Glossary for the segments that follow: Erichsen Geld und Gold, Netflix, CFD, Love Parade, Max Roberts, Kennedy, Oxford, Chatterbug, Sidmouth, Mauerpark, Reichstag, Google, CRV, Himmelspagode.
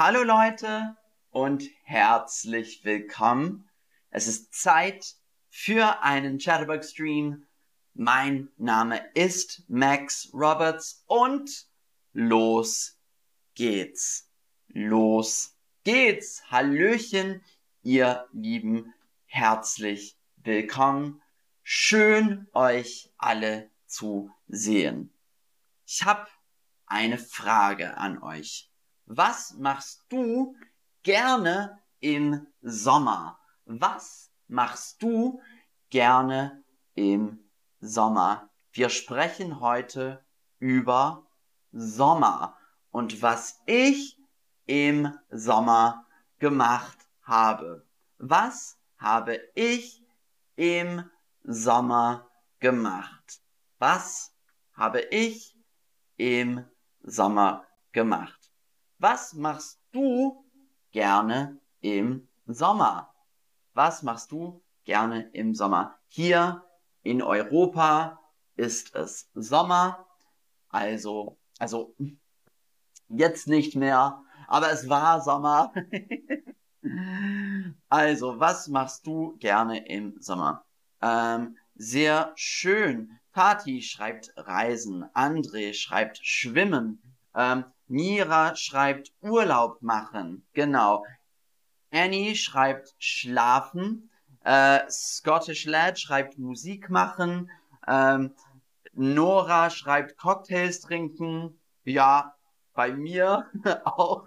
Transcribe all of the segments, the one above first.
Hallo Leute und herzlich willkommen. Es ist Zeit für einen Chatterbug-Stream. Mein Name ist Max Roberts und los geht's. Los geht's. Hallöchen, ihr Lieben. Herzlich willkommen. Schön, euch alle zu sehen. Ich habe eine Frage an euch. Was machst du gerne im Sommer? Was machst du gerne im Sommer? Wir sprechen heute über Sommer und was ich im Sommer gemacht habe. Was habe ich im Sommer gemacht? Was habe ich im Sommer gemacht? Was machst du gerne im Sommer? Was machst du gerne im Sommer? Hier in Europa ist es Sommer, also jetzt nicht mehr, aber es war Sommer. Also, was machst du gerne im Sommer? Sehr schön. Tati schreibt Reisen, André schreibt Schwimmen, Mira schreibt Urlaub machen, genau. Annie schreibt Schlafen, Scottish Lad schreibt Musik machen, Nora schreibt Cocktails trinken, ja, bei mir auch.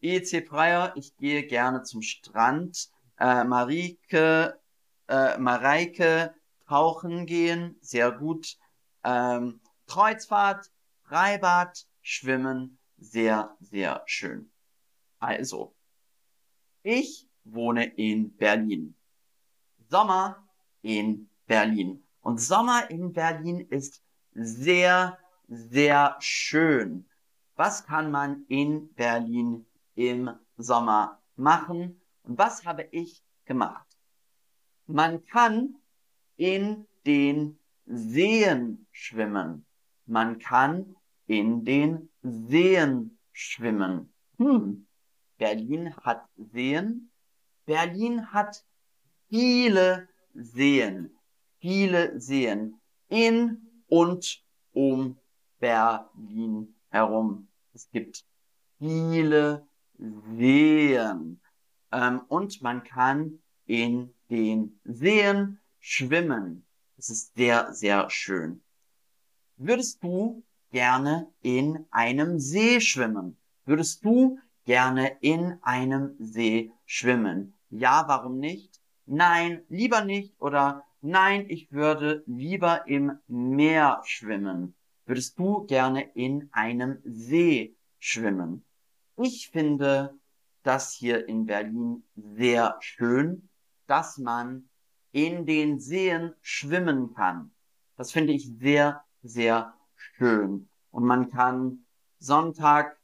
EC Pryor, ich gehe gerne zum Strand, Mareike, tauchen gehen, sehr gut, Kreuzfahrt, Freibad, Schwimmen, sehr, sehr schön. Also, ich wohne in Berlin. Sommer in Berlin. Und Sommer in Berlin ist sehr, sehr schön. Was kann man in Berlin im Sommer machen? Und was habe ich gemacht? Man kann in den Seen schwimmen. Man kann in den Seen schwimmen. Berlin hat Seen. Berlin hat viele Seen. Viele Seen in und um Berlin herum. Es gibt viele Seen. Und man kann in den Seen schwimmen. Es ist sehr, sehr schön. Würdest du gerne in einem See schwimmen? Würdest du gerne in einem See schwimmen? Ja, warum nicht? Nein, lieber nicht. Oder nein, ich würde lieber im Meer schwimmen. Würdest du gerne in einem See schwimmen? Ich finde das hier in Berlin sehr schön, dass man in den Seen schwimmen kann. Das finde ich sehr sehr schön. Und man kann Sonntag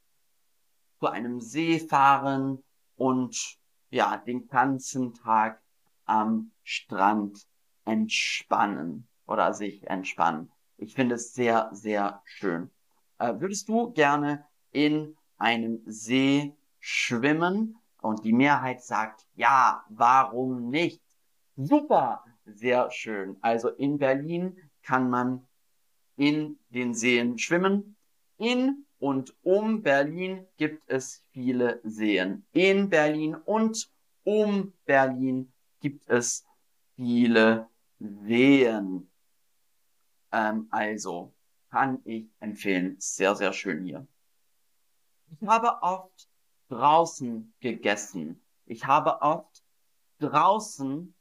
zu einem See fahren und ja, den ganzen Tag am Strand entspannen oder sich entspannen. Ich finde es sehr, sehr schön. Würdest du gerne in einem See schwimmen? Und die Mehrheit sagt, ja, warum nicht? Super, sehr schön. Also in Berlin kann man in den Seen schwimmen. In und um Berlin gibt es viele Seen. In Berlin und um Berlin gibt es viele Seen. Also kann ich empfehlen. Sehr, sehr schön hier. Ich habe oft draußen gegessen. Ich habe oft draußen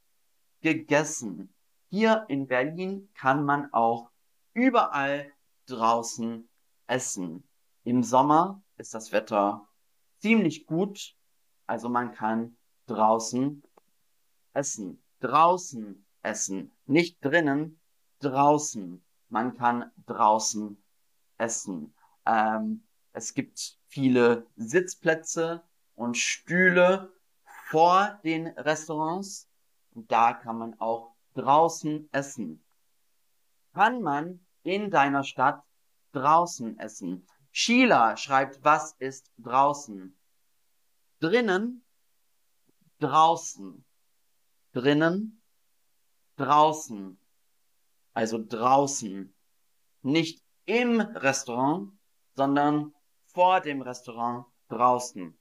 gegessen. Hier in Berlin kann man auch überall draußen essen. Im Sommer ist das Wetter ziemlich gut, also man kann draußen essen. Draußen essen, nicht drinnen, draußen. Man kann draußen essen. Es gibt viele Sitzplätze und Stühle vor den Restaurants. Und da kann man auch draußen essen. Kann man in deiner Stadt draußen essen? Sheila schreibt, was ist draußen? Drinnen, draußen. Drinnen, draußen. Also draußen. Nicht im Restaurant, sondern vor dem Restaurant draußen.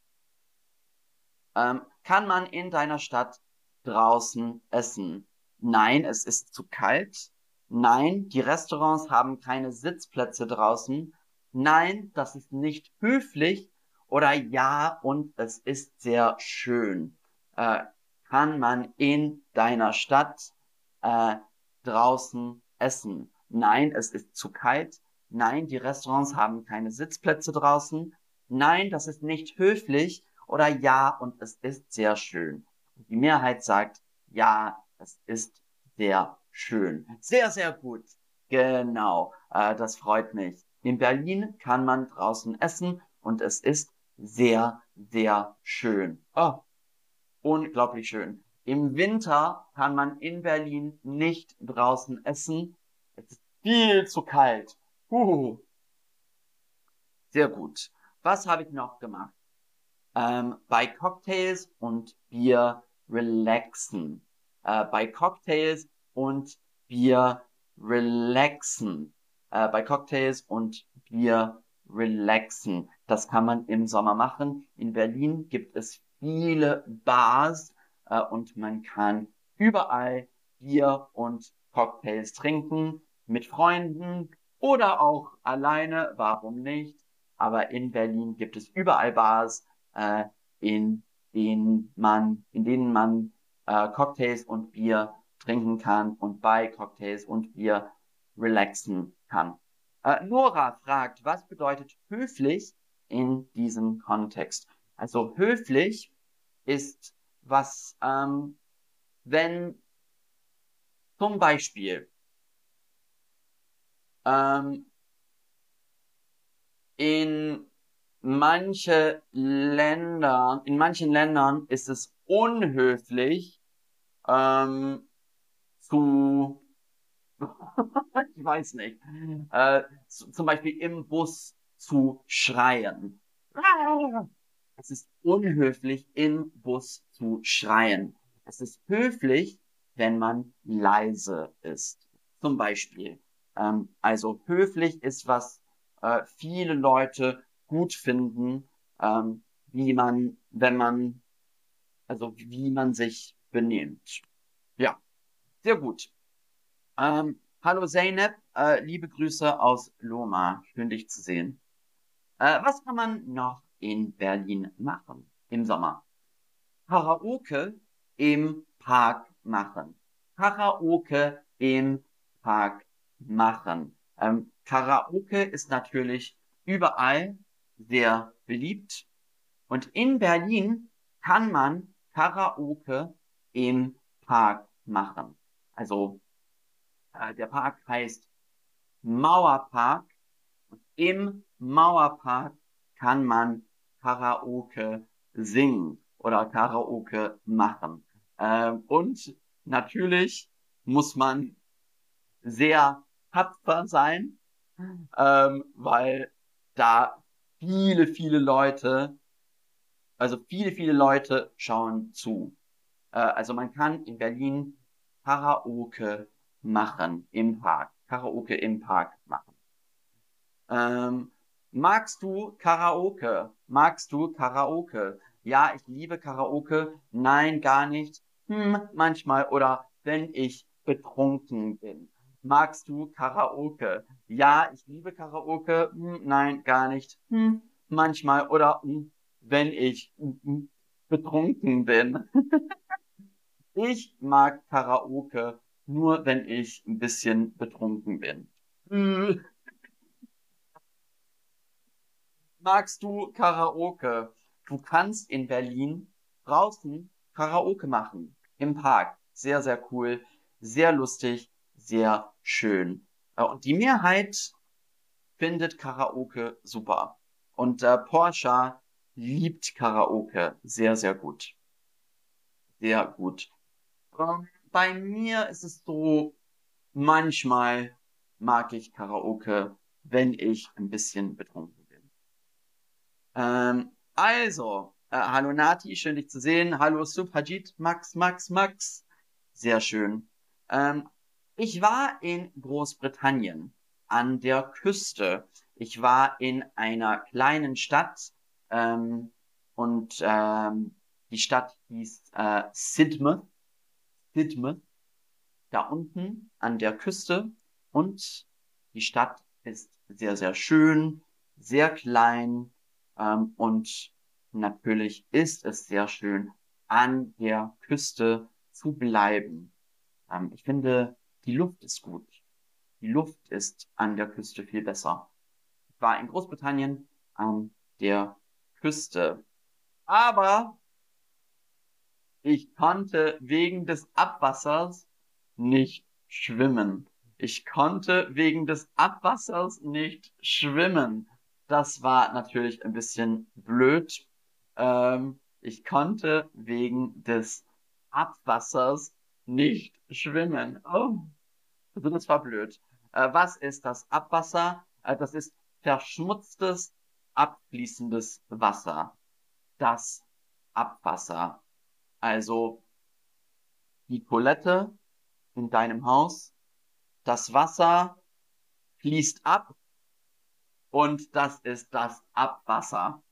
Kann man in deiner Stadt draußen essen? Nein, es ist zu kalt. Nein, die Restaurants haben keine Sitzplätze draußen. Nein, das ist nicht höflich. Oder ja, und es ist sehr schön. Kann man in deiner Stadt draußen essen? Nein, es ist zu kalt. Nein, die Restaurants haben keine Sitzplätze draußen. Nein, das ist nicht höflich. Oder ja, und es ist sehr schön. Die Mehrheit sagt, ja, es ist sehr schön. Sehr, sehr gut. Genau, das freut mich. In Berlin kann man draußen essen und es ist sehr, sehr schön. Oh, unglaublich schön. Im Winter kann man in Berlin nicht draußen essen. Es ist viel zu kalt. Sehr gut. Was habe ich noch gemacht? Bei Cocktails und Bier relaxen. Bei Cocktails und Bier relaxen. Das kann man im Sommer machen. In Berlin gibt es viele Bars und man kann überall Bier und Cocktails trinken. Mit Freunden oder auch alleine. Warum nicht? Aber in Berlin gibt es überall Bars, in denen man Cocktails und Bier trinken kann und bei Cocktails und Bier relaxen kann. Nora fragt, was bedeutet höflich in diesem Kontext? Also höflich ist was, wenn zum Beispiel in manchen Ländern ist es unhöflich, ich weiß nicht, zum Beispiel im Bus zu schreien. Es ist unhöflich, im Bus zu schreien. Es ist höflich, wenn man leise ist. Zum Beispiel. Also höflich ist, was viele Leute gut finden, wie man sich benimmt. Ja, sehr gut. Hallo Zeynep, liebe Grüße aus Loma, schön dich zu sehen. Was kann man noch in Berlin machen im Sommer? Karaoke im Park machen. Karaoke im Park machen. Karaoke ist natürlich überall sehr beliebt. Und in Berlin kann man Karaoke im Park machen. Also der Park heißt Mauerpark. Und im Mauerpark kann man Karaoke singen oder Karaoke machen. Und natürlich muss man sehr tapfer sein, weil da viele Leute schauen zu. Also man kann in Berlin Karaoke machen im Park. Karaoke im Park machen. Magst du Karaoke? Magst du Karaoke? Ja, ich liebe Karaoke. Nein, gar nicht. Manchmal oder wenn ich betrunken bin. Magst du Karaoke? Ja, ich liebe Karaoke. Nein, gar nicht. Manchmal oder wenn ich betrunken bin. Ich mag Karaoke nur, wenn ich ein bisschen betrunken bin. Magst du Karaoke? Du kannst in Berlin draußen Karaoke machen. Im Park. Sehr, sehr cool. Sehr lustig. Sehr schön. Und die Mehrheit findet Karaoke super. Und Porsche liebt Karaoke. Sehr, sehr gut. Sehr gut. Bei mir ist es so, manchmal mag ich Karaoke, wenn ich ein bisschen betrunken bin. Hallo Nati, schön dich zu sehen. Hallo Subhajit, Max. Sehr schön. Ich war in Großbritannien an der Küste. Ich war in einer kleinen Stadt die Stadt hieß Sidmouth. Da unten an der Küste. Und die Stadt ist sehr, sehr schön, sehr klein und natürlich ist es sehr schön, an der Küste zu bleiben. Ich finde, die Luft ist gut. Die Luft ist an der Küste viel besser. Ich war in Großbritannien an der Küste. Aber ich konnte wegen des Abwassers nicht schwimmen. Das war natürlich ein bisschen blöd. Ich konnte wegen des Abwassers nicht schwimmen. Oh, also das war blöd. Was ist das Abwasser? Das ist verschmutztes, abfließendes Wasser. Das Abwasser. Also die Toilette in deinem Haus, das Wasser fließt ab und das ist das Abwasser.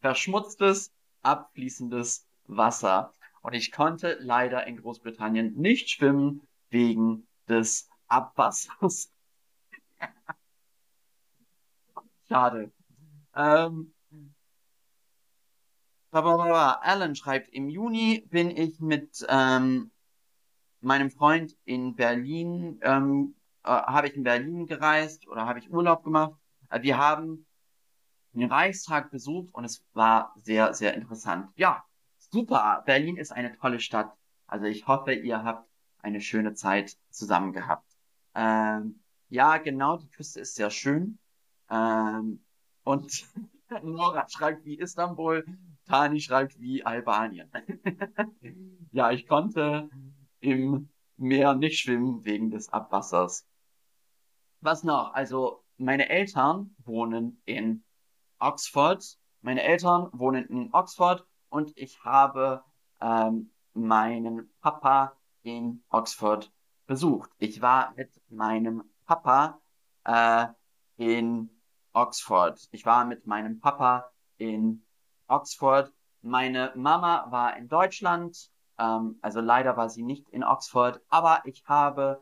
Verschmutztes, abfließendes Wasser. Und ich konnte leider in Großbritannien nicht schwimmen wegen des Abwassers. Schade. Alan schreibt, im Juni bin ich mit meinem Freund in Berlin, habe ich in Berlin gereist oder habe ich Urlaub gemacht. Wir haben den Reichstag besucht und es war sehr, sehr interessant. Ja, super. Berlin ist eine tolle Stadt. Also ich hoffe, ihr habt eine schöne Zeit zusammen gehabt. Ja, genau, die Küste ist sehr schön. Und Nora schreibt wie Istanbul, Tani schreibt wie Albanien. Ja, ich konnte im Meer nicht schwimmen wegen des Abwassers. Was noch? Also meine Eltern wohnen in Oxford. Und ich habe meinen Papa in Oxford besucht. Ich war mit meinem Papa in Oxford. Meine Mama war in Deutschland. Also leider war sie nicht in Oxford, aber ich habe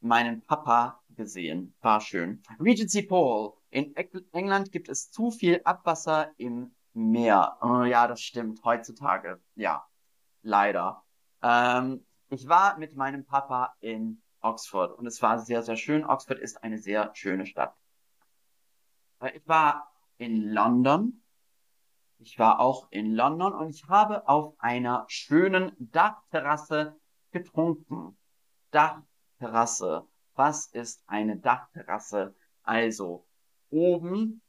meinen Papa gesehen. War schön. Regency Paul. In England gibt es zu viel Abwasser im Meer. Oh, ja, das stimmt. Heutzutage. Ja, leider. Ich war mit meinem Papa in Oxford und es war sehr, sehr schön. Oxford ist eine sehr schöne Stadt. Ich war in London. Und ich habe auf einer schönen Dachterrasse getrunken. Dachterrasse. Was ist eine Dachterrasse? Also oben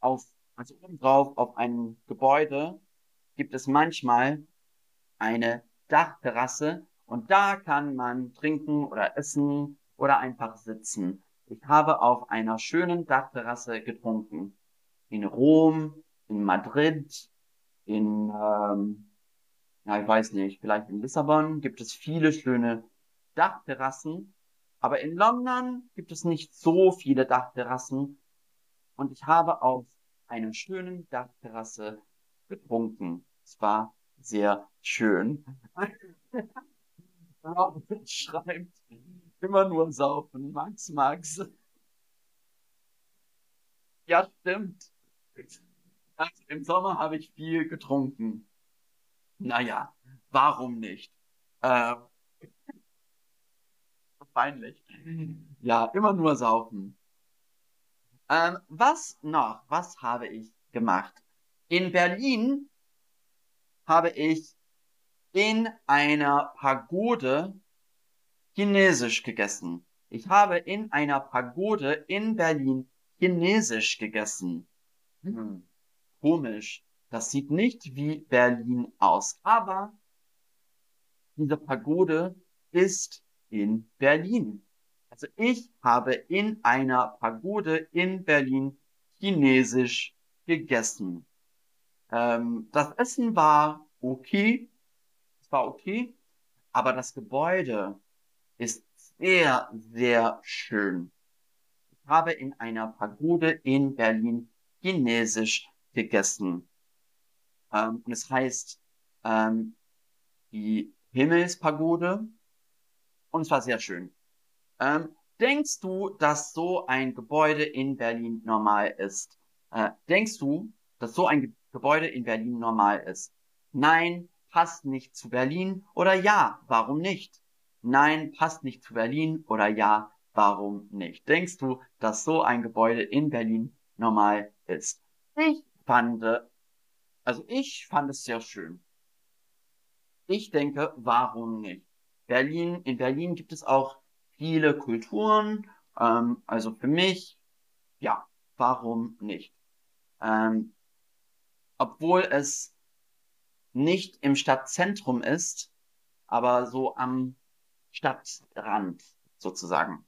drauf auf einem Gebäude gibt es manchmal eine Dachterrasse und da kann man trinken oder essen oder einfach sitzen. Ich habe auf einer schönen Dachterrasse getrunken. In Rom, in Madrid, in, ich weiß nicht, vielleicht in Lissabon gibt es viele schöne Dachterrassen. Aber in London gibt es nicht so viele Dachterrassen. Und ich habe auf einer schönen Dachterrasse getrunken. Es war sehr schön. Robert schreibt, immer nur saufen, Max. Ja, stimmt. Also, im Sommer habe ich viel getrunken. Naja, warum nicht? Peinlich. Ja, immer nur saufen. Was noch? Was habe ich gemacht? In Berlin habe ich in einer Pagode Chinesisch gegessen. Ich habe in einer Pagode in Berlin Chinesisch gegessen. Komisch. Das sieht nicht wie Berlin aus. Aber diese Pagode ist in Berlin. Also ich habe in einer Pagode in Berlin chinesisch gegessen. Das Essen war okay. Es war okay. Aber das Gebäude ist sehr, sehr schön. Ich habe in einer Pagode in Berlin chinesisch gegessen. Und es heißt die Himmelspagode. Und es war sehr schön. Denkst du, dass so ein Gebäude in Berlin normal ist? Denkst du, dass so ein Gebäude in Berlin normal ist? Nein, passt nicht zu Berlin. Oder ja, warum nicht? Nein, passt nicht zu Berlin. Oder ja, warum nicht? Denkst du, dass so ein Gebäude in Berlin normal ist? Ich fand es sehr schön. Ich denke, warum nicht? In Berlin gibt es auch viele Kulturen. Also für mich, ja, warum nicht? Obwohl es nicht im Stadtzentrum ist, aber so am Stadtrand sozusagen.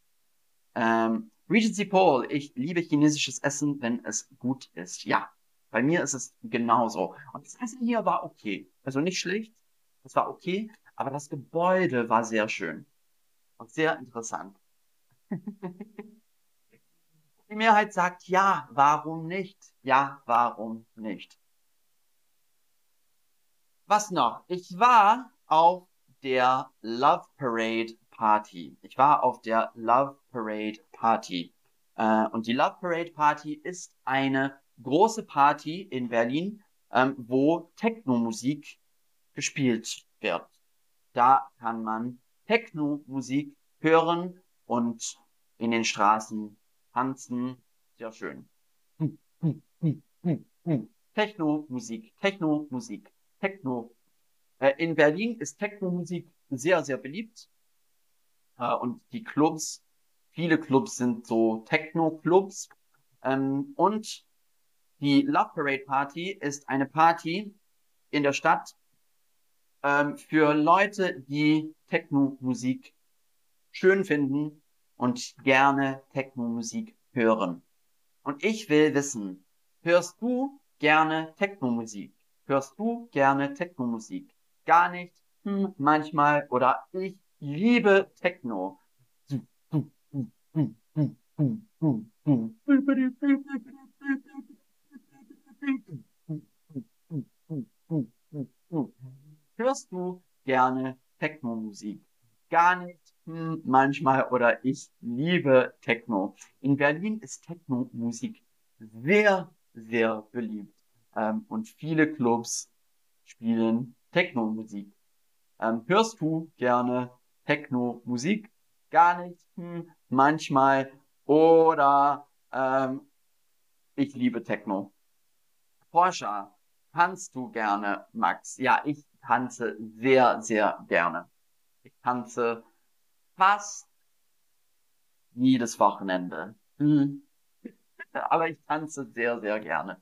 Regency Paul, ich liebe chinesisches Essen, wenn es gut ist. Ja, bei mir ist es genauso. Und das Essen hier war okay. Also nicht schlecht, es war okay. Aber das Gebäude war sehr schön und sehr interessant. Die Mehrheit sagt, ja, warum nicht? Ja, warum nicht? Was noch? Ich war auf der Love Parade Party. Ich war auf der Love Parade Party. Und die Love Parade Party ist eine große Party in Berlin, wo Techno-Musik gespielt wird. Da kann man Techno-Musik hören und in den Straßen tanzen. Sehr schön. Techno-Musik, Techno-Musik, Techno. In Berlin ist Techno-Musik sehr, sehr beliebt. Und die Clubs, viele Clubs sind so Techno-Clubs. Und die Love Parade Party ist eine Party in der Stadt, für Leute, die Techno-Musik schön finden und gerne Techno-Musik hören. Und ich will wissen, hörst du gerne Techno-Musik? Hörst du gerne Techno-Musik? Gar nicht, manchmal, oder ich liebe Techno. Hörst du gerne Techno-Musik? Gar nicht, manchmal, oder ich liebe Techno. In Berlin ist Techno-Musik sehr, sehr beliebt. Und viele Clubs spielen Techno-Musik. Hörst du gerne Techno-Musik? Gar nicht, manchmal, oder ich liebe Techno. Porsche, tanzt du gerne, Max? Ja, ich tanze sehr, sehr gerne. Ich tanze fast jedes Wochenende. Aber ich tanze sehr, sehr gerne.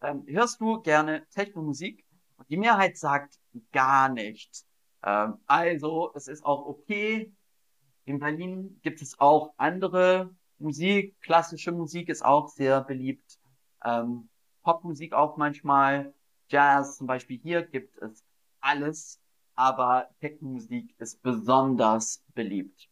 Hörst du gerne Techno-Musik? Die Mehrheit sagt gar nicht. Also, es ist auch okay. In Berlin gibt es auch andere Musik. Klassische Musik ist auch sehr beliebt. Popmusik auch manchmal. Jazz zum Beispiel, hier gibt es alles, aber Techno-Musik ist besonders beliebt.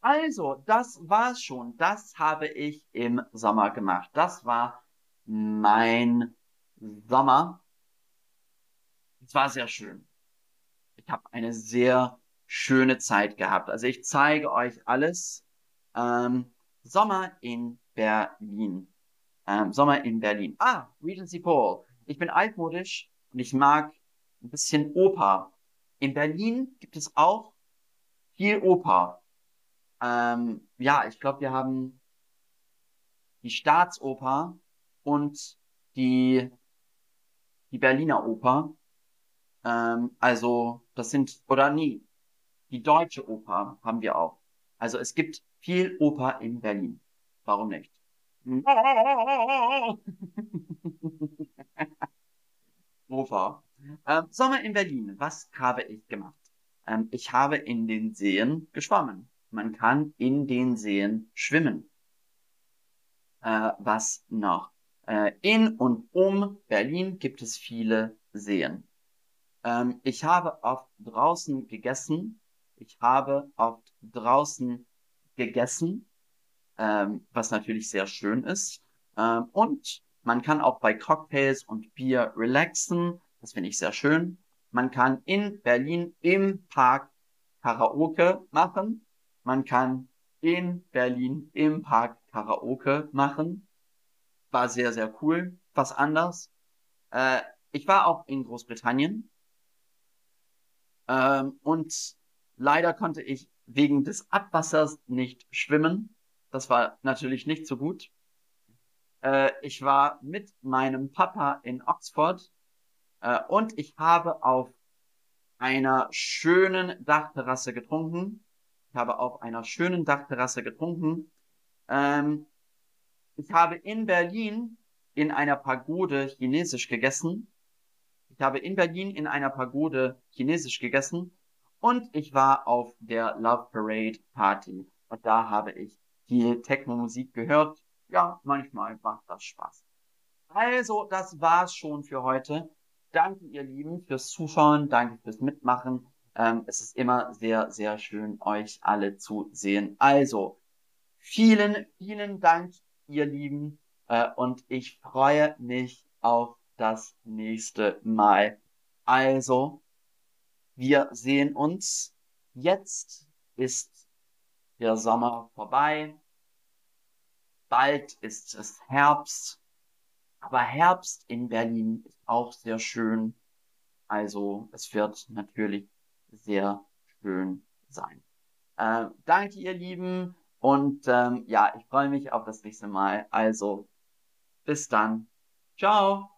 Also, das war's schon. Das habe ich im Sommer gemacht. Das war mein Sommer. Es war sehr schön. Ich habe eine sehr schöne Zeit gehabt. Also ich zeige euch alles. Sommer in Berlin. Sommer in Berlin. Regency Paul. Ich bin altmodisch und ich mag ein bisschen Oper. In Berlin gibt es auch viel Oper. Ja, ich glaube, wir haben die Staatsoper und die Berliner Oper. Also, das sind, oder nie, die Deutsche Oper haben wir auch. Also, es gibt viel Oper in Berlin. Warum nicht? Opa. Sommer in Berlin. Was habe ich gemacht? Ich habe in den Seen geschwommen. Man kann in den Seen schwimmen. Was noch? In und um Berlin gibt es viele Seen. Ich habe oft draußen gegessen. Was natürlich sehr schön ist. Und man kann auch bei Cocktails und Bier relaxen. Das finde ich sehr schön. Man kann in Berlin im Park Karaoke machen. War sehr, sehr cool. Was anders. Ich war auch in Großbritannien. Und leider konnte ich wegen des Abwassers nicht schwimmen. Das war natürlich nicht so gut. Ich war mit meinem Papa in Oxford. Und ich habe auf einer schönen Dachterrasse getrunken. Ich habe in Berlin in einer Pagode chinesisch gegessen. Und ich war auf der Love Parade Party. Und da habe ich viel Techno-Musik gehört. Ja, manchmal macht das Spaß. Also, das war's schon für heute. Danke, ihr Lieben, fürs Zuschauen. Danke fürs Mitmachen. Es ist immer sehr, sehr schön, euch alle zu sehen. Also, vielen, vielen Dank, ihr Lieben. Und ich freue mich auf das nächste Mal. Also, wir sehen uns. Jetzt ist der Sommer vorbei. Bald ist es Herbst. Aber Herbst in Berlin ist auch sehr schön. Also, es wird natürlich sehr schön sein. Danke, ihr Lieben. Und ja, ich freue mich auf das nächste Mal. Also, bis dann. Ciao.